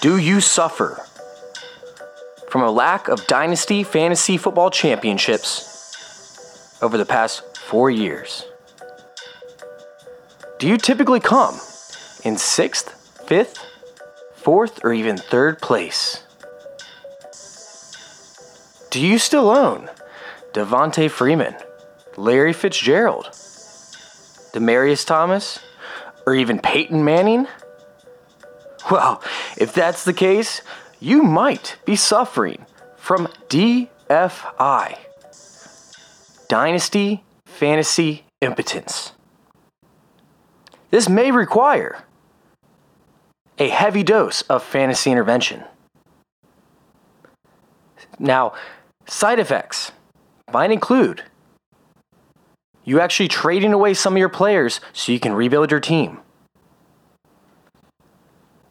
Do you suffer from a lack of dynasty fantasy football championships over the past 4 years? Do you typically come in 6th, 5th, 4th, or even 3rd place? Do you still own Devontae Freeman, Larry Fitzgerald, Demaryius Thomas, or even Peyton Manning? Well, if that's the case, you might be suffering from DFI, Dynasty Fantasy Impotence. This may require a heavy dose of fantasy intervention. Now, side effects might include you actually trading away some of your players so you can rebuild your team.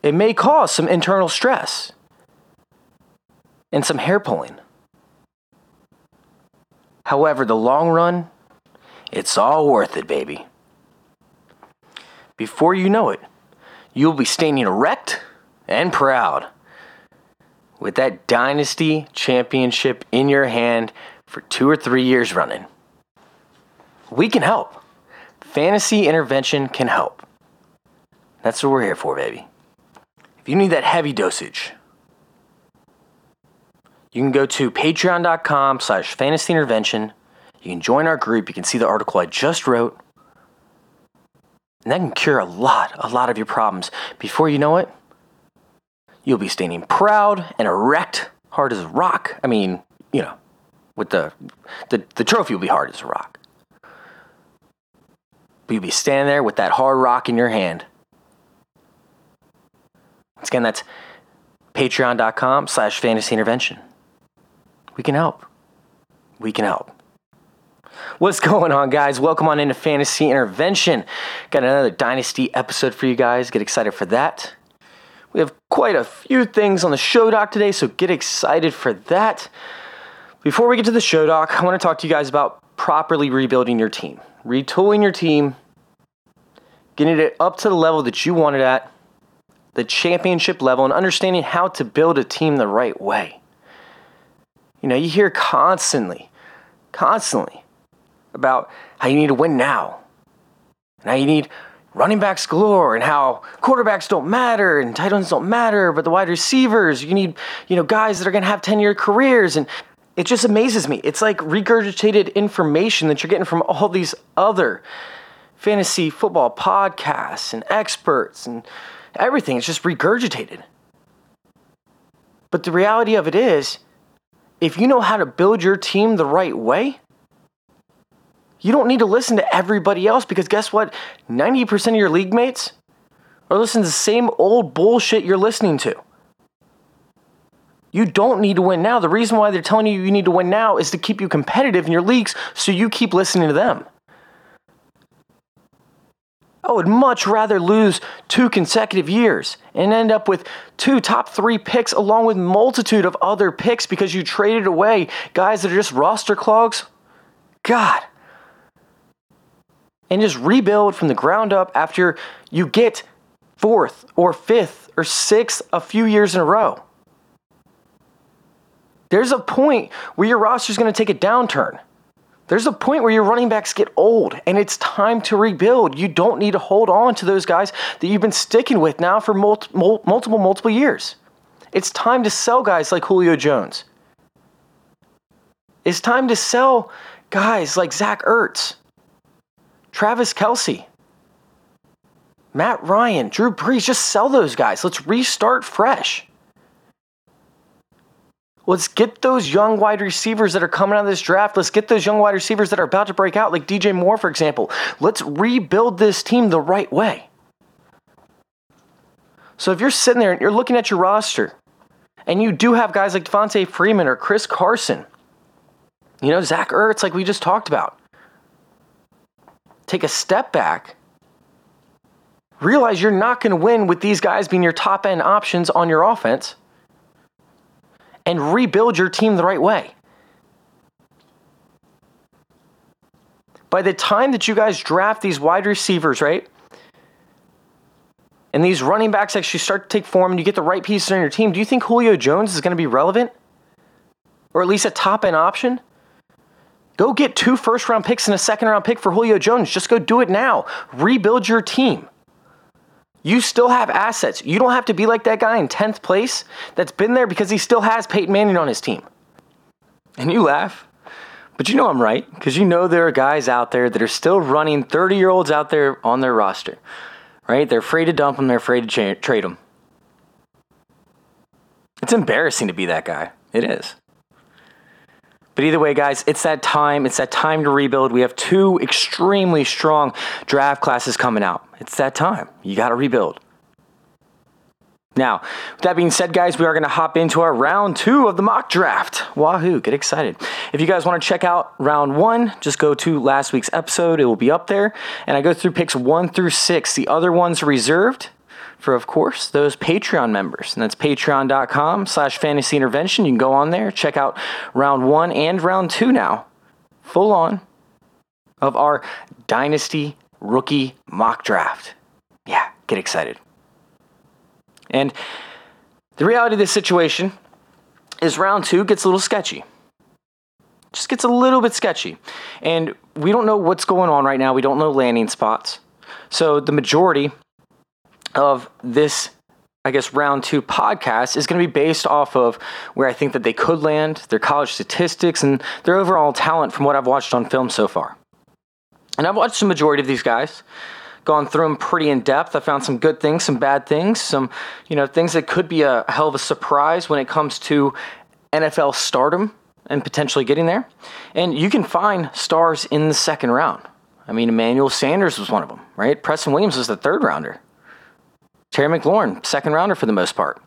It may cause some internal stress and some hair pulling. However, the long run, it's all worth it, baby. Before you know it, you'll be standing erect and proud with that dynasty championship in your hand for 2 or 3 years running. We can help. Fantasy intervention can help. That's what we're here for, baby. If you need that heavy dosage, you can go to patreon.com/fantasyintervention. You can join our group. You can see the article I just wrote. And that can cure a lot of your problems. Before you know it, you'll be standing proud and erect, hard as a rock. I mean, you know, with the trophy will be hard as a rock. But you'll be standing there with that hard rock in your hand. Again, that's patreon.com/fantasyintervention. We can help. We can help. What's going on, guys? Welcome on into Fantasy Intervention. Got another Dynasty episode for you guys. Get excited for that. We have quite a few things on the show doc today, so get excited for that. Before we get to the show doc, I want to talk to you guys about properly rebuilding your team, retooling your team, getting it up to the level that you want it at, the championship level, and understanding how to build a team the right way. You know, you hear constantly about how you need to win now, and how you need running backs galore, and how quarterbacks don't matter, and tight ends don't matter, but the wide receivers, you need, you know, guys that are going to have 10-year careers, and it just amazes me. It's like regurgitated information that you're getting from all these other fantasy football podcasts and experts and everything is just regurgitated. But the reality of it is, if you know how to build your team the right way, you don't need to listen to everybody else, because guess what? 90% of your league mates are listening to the same old bullshit you're listening to. You don't need to win now. The reason why they're telling you you need to win now is to keep you competitive in your leagues so you keep listening to them. I would much rather lose 2 consecutive years and end up with 2 top 3 picks along with multitude of other picks because you traded away guys that are just roster clogs. God. And just rebuild from the ground up after you get 4th or 5th or 6th a few years in a row. There's a point where your roster's going to take a downturn. There's a point where your running backs get old and it's time to rebuild. You don't need to hold on to those guys that you've been sticking with now for multiple years. It's time to sell guys like Julio Jones. It's time to sell guys like Zach Ertz, Travis Kelce, Matt Ryan, Drew Brees, just sell those guys. Let's restart fresh. Let's get those young wide receivers that are coming out of this draft. Let's get those young wide receivers that are about to break out, like DJ Moore, for example. Let's rebuild this team the right way. So if you're sitting there and you're looking at your roster, and you do have guys like Devontae Freeman or Chris Carson, you know, Zach Ertz, like we just talked about, take a step back. Realize you're not going to win with these guys being your top-end options on your offense. And rebuild your team the right way. By the time that you guys draft these wide receivers, right? And these running backs actually start to take form and you get the right pieces on your team. Do you think Julio Jones is going to be relevant? Or at least a top-end option? Go get 2 first-round picks and a second-round pick for Julio Jones. Just go do it now. Rebuild your team. You still have assets. You don't have to be like that guy in 10th place that's been there because he still has Peyton Manning on his team. And you laugh, but you know I'm right because you know there are guys out there that are still running 30-year-olds out there on their roster, right? They're afraid to dump them. They're afraid to trade them. It's embarrassing to be that guy. It is. But either way, guys, it's that time. It's that time to rebuild. We have 2 extremely strong draft classes coming out. It's that time. You got to rebuild. Now, with that being said, guys, we are going to hop into our round 2 of the mock draft. Wahoo, get excited. If you guys want to check out round 1, just go to last week's episode. It will be up there. And I go through picks 1 through 6. The other ones are reserved for, of course, those Patreon members. And that's patreon.com/fantasyintervention. You can go on there, check out round 1 and round 2 now. Full on of our Dynasty Rookie Mock Draft. Yeah, get excited. And the reality of this situation is round 2 gets a little sketchy. Just gets a little bit sketchy. And we don't know what's going on right now. We don't know landing spots. So the majority of this, I guess, round 2 podcast is going to be based off of where I think that they could land, their college statistics, and their overall talent from what I've watched on film so far. And I've watched the majority of these guys, gone through them pretty in depth. I found some good things, some bad things, some, you know, things that could be a hell of a surprise when it comes to NFL stardom and potentially getting there. And you can find stars in the second round. I mean, Emmanuel Sanders was one of them, right? Preston Williams was the third rounder. Terry McLaurin, second rounder for the most part.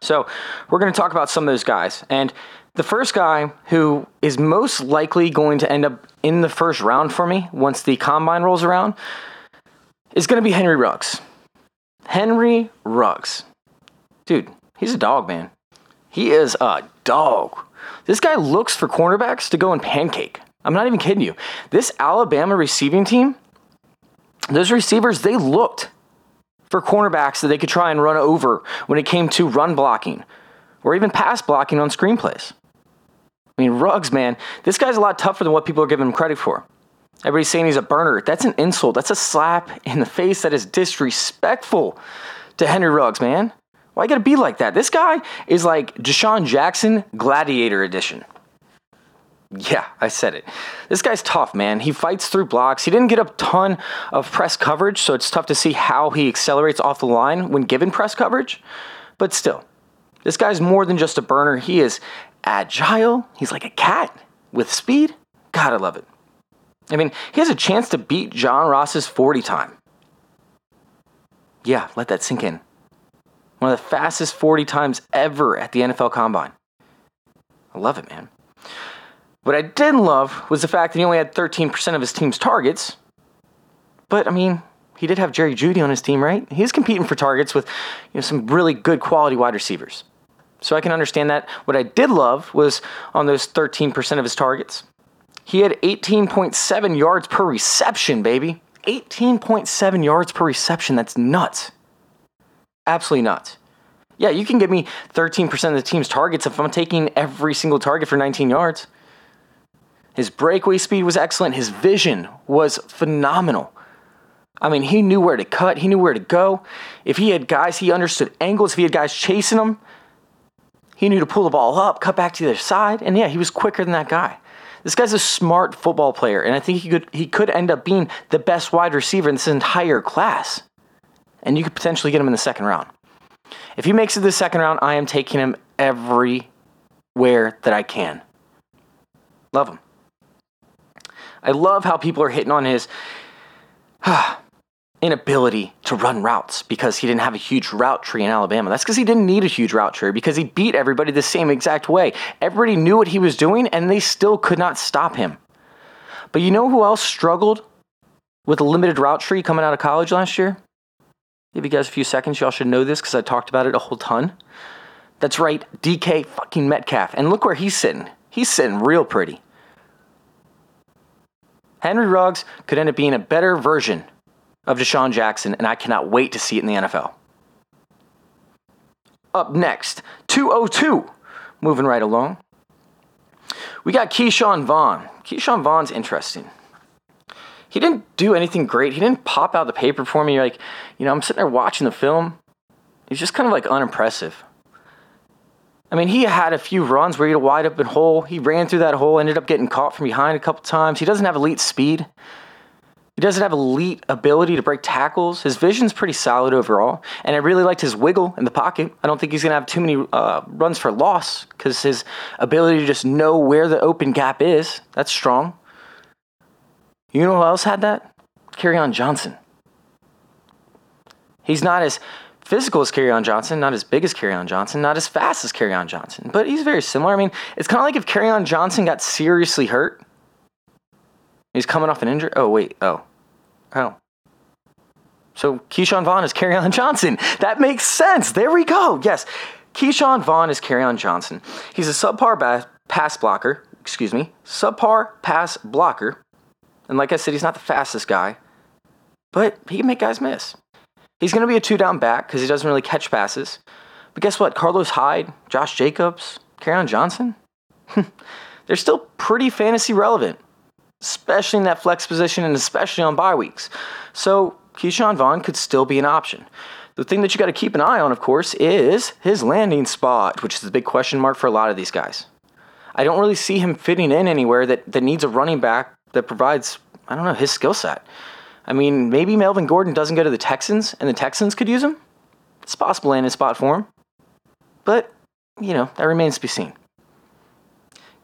So we're going to talk about some of those guys. And the first guy who is most likely going to end up in the first round for me once the combine rolls around is going to be Henry Ruggs. Henry Ruggs. Dude, he's a dog, man. He is a dog. This guy looks for cornerbacks to go and pancake. I'm not even kidding you. This Alabama receiving team, those receivers, they looked for cornerbacks that they could try and run over when it came to run blocking or even pass blocking on screenplays. I mean, Ruggs, man, this guy's a lot tougher than what people are giving him credit for. Everybody's saying he's a burner. That's an insult. That's a slap in the face. That is disrespectful to Henry Ruggs, man. Why you gotta be like that? This guy is like Deshaun Jackson, Gladiator Edition. Yeah, I said it. This guy's tough, man. He fights through blocks. He didn't get a ton of press coverage, so it's tough to see how he accelerates off the line when given press coverage. But still, this guy's more than just a burner. He is agile. He's like a cat with speed. God, I love it. I mean, he has a chance to beat John Ross's 40 time. Yeah, let that sink in. One of the fastest 40 times ever at the NFL Combine. I love it, man. What I didn't love was the fact that he only had 13% of his team's targets. But, I mean, he did have Jerry Jeudy on his team, right? He's competing for targets with, you know, some really good quality wide receivers. So I can understand that. What I did love was on those 13% of his targets, he had 18.7 yards per reception, baby. 18.7 yards per reception. That's nuts. Absolutely nuts. Yeah, you can give me 13% of the team's targets if I'm taking every single target for 19 yards. His breakaway speed was excellent. His vision was phenomenal. I mean, he knew where to cut. He knew where to go. If he had guys, he understood angles. If he had guys chasing him, he knew to pull the ball up, cut back to the other side. And yeah, he was quicker than that guy. This guy's a smart football player, and I think he could end up being the best wide receiver in this entire class. And you could potentially get him in the second round. If he makes it the second round, I am taking him everywhere that I can. Love him. I love how people are hitting on his inability to run routes because he didn't have a huge route tree in Alabama. That's because he didn't need a huge route tree because he beat everybody the same exact way. Everybody knew what he was doing, and they still could not stop him. But you know who else struggled with a limited route tree coming out of college last year? Give you guys a few seconds. Y'all should know this because I talked about it a whole ton. That's right, DK fucking Metcalf. And look where he's sitting. He's sitting real pretty. Henry Ruggs could end up being a better version of Deshaun Jackson, and I cannot wait to see it in the NFL. Up next, 202. Moving right along. We got Keyshawn Vaughn. Keyshawn Vaughn's interesting. He didn't do anything great. He didn't pop out the paper for me. Like, you know, I'm sitting there watching the film. He's just kind of like unimpressive. I mean, he had a few runs where he had a wide open hole. He ran through that hole, ended up getting caught from behind a couple times. He doesn't have elite speed. He doesn't have elite ability to break tackles. His vision's pretty solid overall. And I really liked his wiggle in the pocket. I don't think he's going to have too many runs for loss because his ability to just know where the open gap is, that's strong. You know who else had that? Kerryon Johnson. He's not as physical as Kerryon Johnson, not as big as Kerryon Johnson, not as fast as Kerryon Johnson, but he's very similar. I mean, it's kind of like if Kerryon Johnson got seriously hurt. He's coming off an injury. So Keyshawn Vaughn is Kerryon Johnson. That makes sense. There we go. Yes, Keyshawn Vaughn is Kerryon Johnson. He's a subpar pass blocker. And like I said, he's not the fastest guy, but he can make guys miss. He's going to be a two-down back because he doesn't really catch passes. But guess what? Carlos Hyde, Josh Jacobs, Kerryon Johnson, they're still pretty fantasy relevant, especially in that flex position and especially on bye weeks. So Keyshawn Vaughn could still be an option. The thing that you got to keep an eye on, of course, is his landing spot, which is the big question mark for a lot of these guys. I don't really see him fitting in anywhere that needs a running back that provides, I don't know, his skill set. I mean, maybe Melvin Gordon doesn't go to the Texans, and the Texans could use him. It's possible landing spot for him. But, you know, that remains to be seen.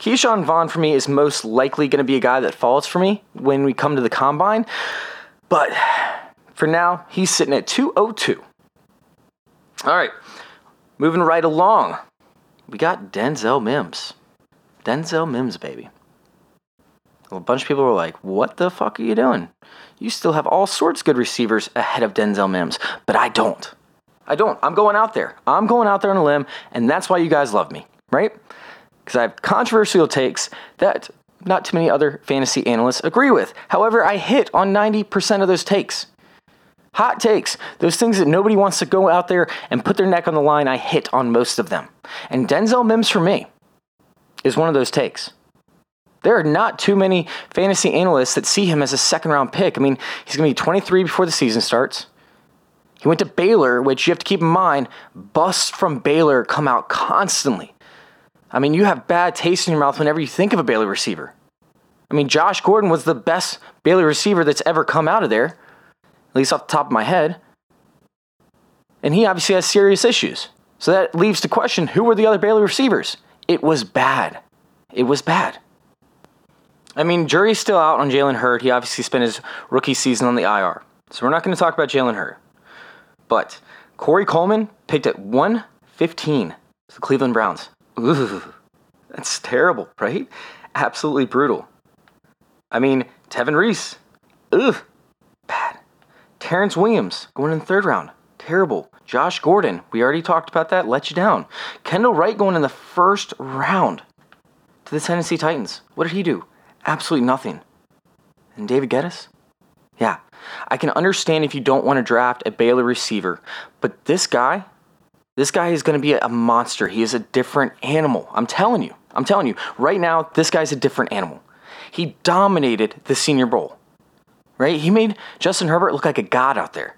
Keyshawn Vaughn, for me, is most likely going to be a guy that falls for me when we come to the combine. But for now, he's sitting at 202. All right, moving right along. We got Denzel Mims. Denzel Mims, baby. A bunch of people were like, what the fuck are you doing? You still have all sorts of good receivers ahead of Denzel Mims, but I don't. I'm going out there. I'm going out there on a limb, and that's why you guys love me, right? Because I have controversial takes that not too many other fantasy analysts agree with. However, I hit on 90% of those takes. Hot takes, those things that nobody wants to go out there and put their neck on the line, I hit on most of them. And Denzel Mims, for me, is one of those takes. There are not too many fantasy analysts that see him as a second-round pick. I mean, he's going to be 23 before the season starts. He went to Baylor, which you have to keep in mind, busts from Baylor come out constantly. I mean, you have bad taste in your mouth whenever you think of a Baylor receiver. I mean, Josh Gordon was the best Baylor receiver that's ever come out of there, at least off the top of my head. And he obviously has serious issues. So that leaves the question, who were the other Baylor receivers? It was bad. I mean, jury's still out on Jalen Hurd. He obviously spent his rookie season on the IR. So we're not going to talk about Jalen Hurd. But Corey Coleman picked at 115 to the Cleveland Browns. Ooh, that's terrible, right? Absolutely brutal. I mean, Tevin Reese. Ugh, bad. Terrence Williams going in the third round. Terrible. Josh Gordon. We already talked about that. Let you down. Kendall Wright going in the first round to the Tennessee Titans. What did he do? Absolutely nothing. And David Geddes? Yeah. I can understand if you don't want to draft a Baylor receiver, but this guy is going to be a monster. He is a different animal. I'm telling you. Right now, this guy's a different animal. He dominated the Senior Bowl, right? He made Justin Herbert look like a god out there.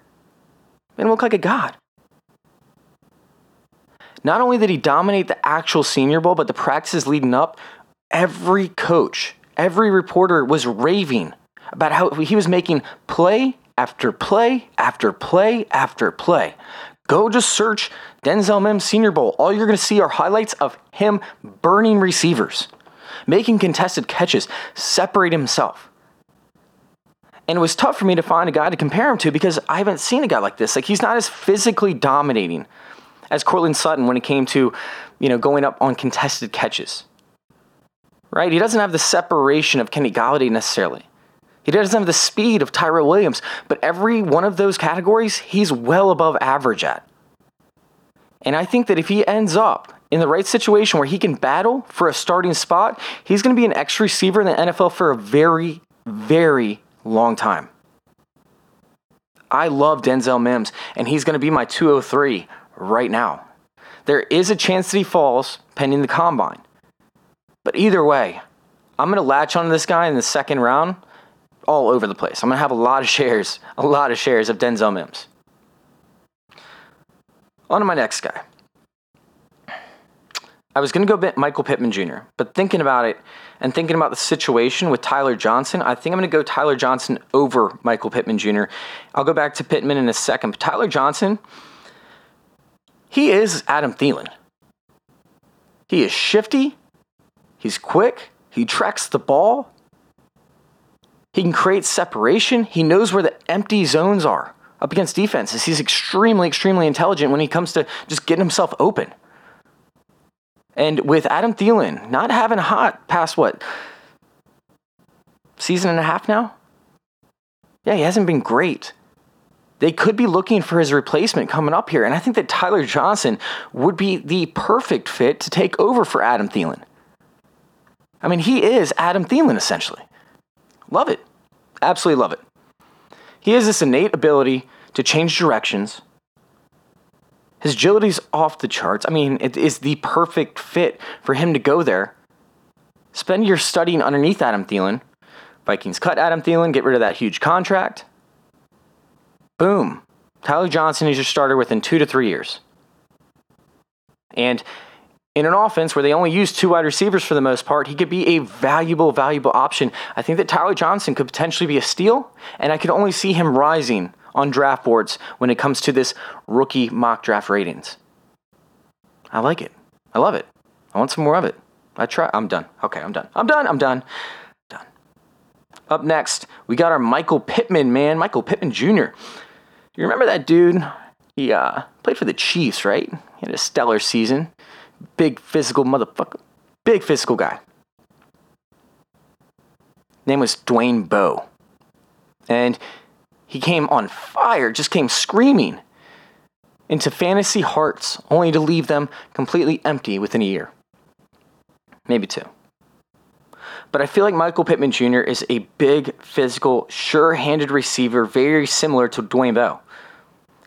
Made him look like a god. Not only did he dominate the actual Senior Bowl, but the practices leading up, every coach every reporter was raving about how he was making play after play after play after play. Go just search Denzel Mims Senior Bowl. All you're going to see are highlights of him burning receivers, making contested catches, separate himself. And it was tough for me to find a guy to compare him to because I haven't seen a guy like this. Like, he's not as physically dominating as Cortland Sutton when it came to, going up on contested catches. Right? He doesn't have the separation of Kenny Golladay necessarily. He doesn't have the speed of Tyrell Williams, but every one of those categories, he's well above average at. And I think that if he ends up in the right situation where he can battle for a starting spot, he's going to be an X receiver in the NFL for a very, very long time. I love Denzel Mims, and he's going to be my 203 right now. There is a chance that he falls pending the combine. But either way, I'm going to latch on to this guy in the second round all over the place. I'm going to have a lot of shares of Denzel Mims. On to my next guy. I was going to go Michael Pittman Jr., but thinking about it and thinking about the situation with Tyler Johnson, I think I'm going to go Tyler Johnson over Michael Pittman Jr. I'll go back to Pittman in a second. But Tyler Johnson, he is Adam Thielen. He is shifty. He's quick. He tracks the ball. He can create separation. He knows where the empty zones are up against defenses. He's extremely, extremely intelligent when he comes to just getting himself open. And with Adam Thielen not having hot past what? Season and a half now? Yeah, he hasn't been great. They could be looking for his replacement coming up here. And I think that Tyler Johnson would be the perfect fit to take over for Adam Thielen. I mean, he is Adam Thielen, essentially. Love it. Absolutely love it. He has this innate ability to change directions. His agility's off the charts. I mean, it is the perfect fit for him to go there. Spend your studying underneath Adam Thielen. Vikings cut Adam Thielen, get rid of that huge contract. Boom. Tyler Johnson is your starter within 2 to 3 years. And in an offense where they only use two wide receivers for the most part, he could be a valuable, valuable option. I think that Tyler Johnson could potentially be a steal, and I could only see him rising on draft boards when it comes to this rookie mock draft ratings. I like it. I love it. I want some more of it. I'm done. Up next, we got our Michael Pittman, man. Michael Pittman Jr. You remember that dude? He played for the Chiefs, right? He had a stellar season. Big physical motherfucker. Big physical guy. Name was Dwayne Bowe. And he came on fire, just came screaming into fantasy hearts, only to leave them completely empty within a year. Maybe two. But I feel like Michael Pittman Jr. is a big, physical, sure-handed receiver, very similar to Dwayne Bowe.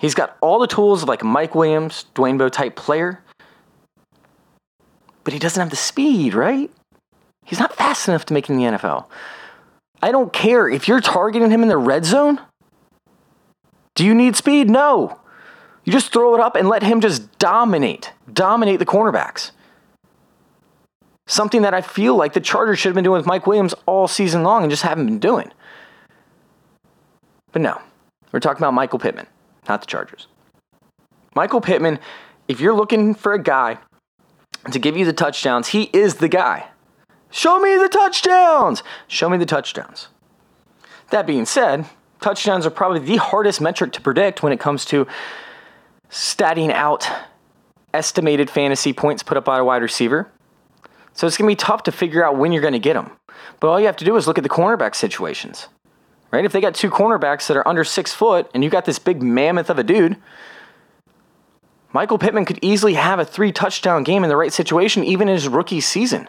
He's got all the tools of like Mike Williams, Dwayne Bowe-type player, but he doesn't have the speed, right? He's not fast enough to make it in the NFL. I don't care. If you're targeting him in the red zone, do you need speed? No. You just throw it up and let him just dominate the cornerbacks. Something that I feel like the Chargers should have been doing with Mike Williams all season long and just haven't been doing. But no, we're talking about Michael Pittman, not the Chargers. Michael Pittman, if you're looking for a guy to give you the touchdowns, he is the guy. Show me the touchdowns! Show me the touchdowns. That being said, touchdowns are probably the hardest metric to predict when it comes to statting out estimated fantasy points put up by a wide receiver. So it's going to be tough to figure out when you're going to get them. But all you have to do is look at the cornerback situations, right? If they got two cornerbacks that are under 6 foot and you got this big mammoth of a dude, Michael Pittman could easily have a 3-touchdown game in the right situation, even in his rookie season.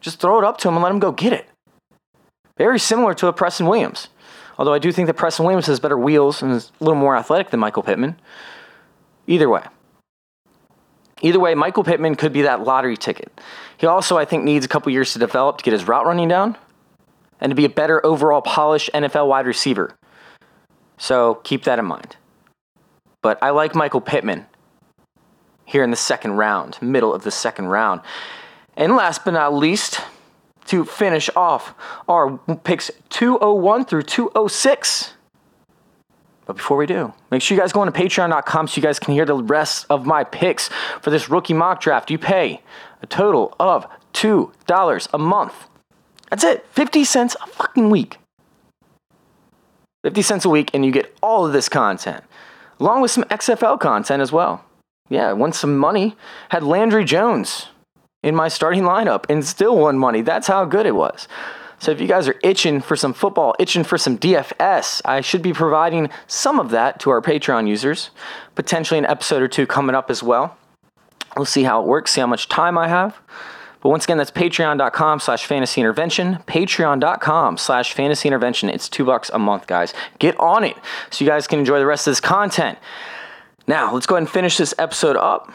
Just throw it up to him and let him go get it. Very similar to a Preston Williams. Although I do think that Preston Williams has better wheels and is a little more athletic than Michael Pittman. Either way, Michael Pittman could be that lottery ticket. He also, I think, needs a couple years to develop to get his route running down and to be a better overall polished NFL wide receiver. So keep that in mind. But I like Michael Pittman here in the second round, middle of the second round. And last but not least, to finish off our picks 201 through 206. But before we do, make sure you guys go on to patreon.com so you guys can hear the rest of my picks for this rookie mock draft. You pay a total of $2 a month. That's it. 50 cents a fucking week. 50 cents a week, and you get all of this content, along with some XFL content as well. Yeah, won some money. Had Landry Jones in my starting lineup and still won money. That's how good it was. So if you guys are itching for some football, itching for some DFS, I should be providing some of that to our Patreon users. Potentially an episode or two coming up as well. We'll see how it works, see how much time I have. But once again, that's patreon.com/fantasyintervention, patreon.com/fantasyintervention. It's $2 a month, guys. Get on it so you guys can enjoy the rest of this content. Now, let's go ahead and finish this episode up.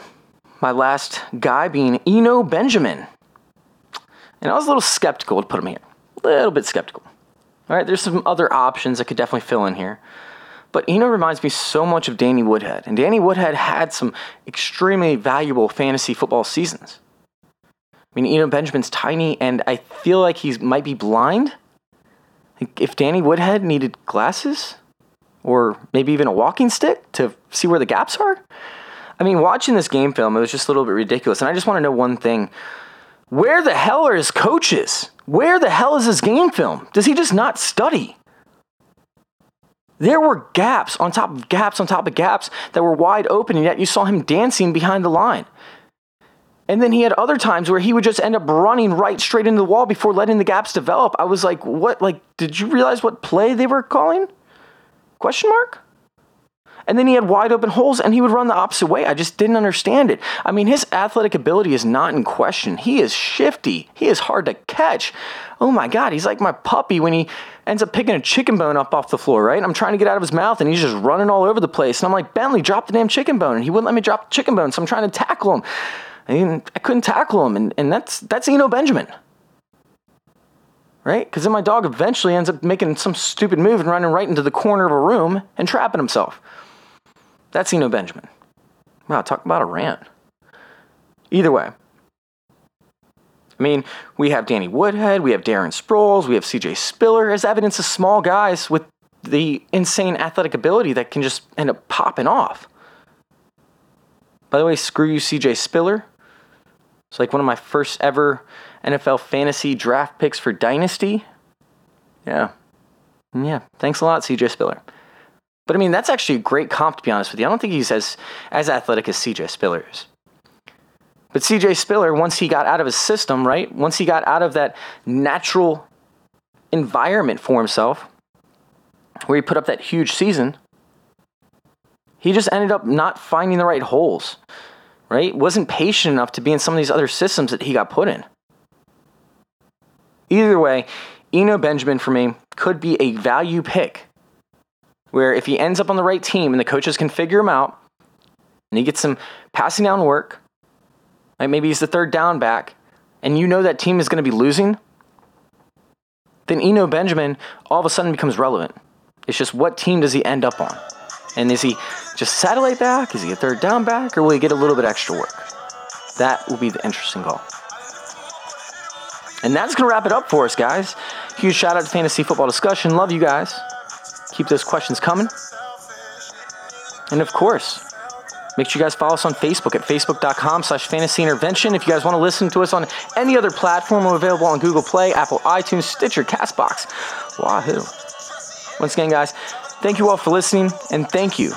My last guy being Eno Benjamin. And I was a little skeptical to put him here. A little bit skeptical. All right, there's some other options I could definitely fill in here. But Eno reminds me so much of Danny Woodhead. And Danny Woodhead had some extremely valuable fantasy football seasons. I mean, Eno Benjamin's tiny, and I feel like he might be blind. If Danny Woodhead needed glasses, or maybe even a walking stick to see where the gaps are. I mean, watching this game film, it was just a little bit ridiculous. And I just want to know one thing. Where the hell are his coaches? Where the hell is his game film? Does he just not study? There were gaps on top of gaps on top of gaps that were wide open, and yet you saw him dancing behind the line. And then he had other times where he would just end up running right straight into the wall before letting the gaps develop. I was like, what? Like, did you realize what play they were calling? Question mark? And then he had wide open holes, and he would run the opposite way. I just didn't understand it. I mean, his athletic ability is not in question. He is shifty. He is hard to catch. Oh, my God. He's like my puppy when he ends up picking a chicken bone up off the floor, right? I'm trying to get out of his mouth, and he's just running all over the place. And I'm like, Bentley, drop the damn chicken bone. And he wouldn't let me drop the chicken bone, so I'm trying to tackle him. I mean, I couldn't tackle him, and that's Eno Benjamin, right? Because then my dog eventually ends up making some stupid move and running right into the corner of a room and trapping himself. That's Eno Benjamin. Wow, talk about a rant. Either way, I mean, we have Danny Woodhead, we have Darren Sproles, we have C.J. Spiller as evidence of small guys with the insane athletic ability that can just end up popping off. By the way, screw you, C.J. Spiller. It's like one of my first ever NFL fantasy draft picks for Dynasty. Yeah. Thanks a lot, C.J. Spiller. But, I mean, that's actually a great comp, to be honest with you. I don't think he's as athletic as C.J. Spiller is. But C.J. Spiller, once he got out of his system, right? Once he got out of that natural environment for himself, where he put up that huge season, he just ended up not finding the right holes, right? Wasn't patient enough to be in some of these other systems that he got put in. Either way, Eno Benjamin, for me, could be a value pick where if he ends up on the right team and the coaches can figure him out and he gets some passing down work, right? Maybe he's the third down back, and you know that team is going to be losing, then Eno Benjamin all of a sudden becomes relevant. It's just what team does he end up on? And is he just satellite back? Is he a third down back? Or will he get a little bit extra work? That will be the interesting call. And that's going to wrap it up for us, guys. Huge shout out to Fantasy Football Discussion. Love you guys. Keep those questions coming. And of course, make sure you guys follow us on Facebook at facebook.com/fantasyintervention. If you guys want to listen to us on any other platform, we're available on Google Play, Apple, iTunes, Stitcher, CastBox. Wahoo. Once again, guys, thank you all for listening, and thank you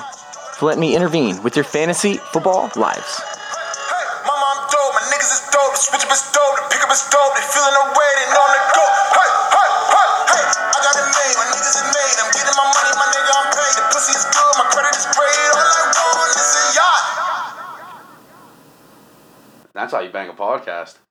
for letting me intervene with your fantasy football lives. Hey, my mom dope, my niggas is dope, the switch up is dope, the pick up is dope, they feeling no way, they know they go. Hey, hey, hey, hey, I got it made, my niggas is made, I'm getting my money, my nigga, I'm paid, the pussy is good, my credit is great, all I want is a yacht. That's how you bang a podcast.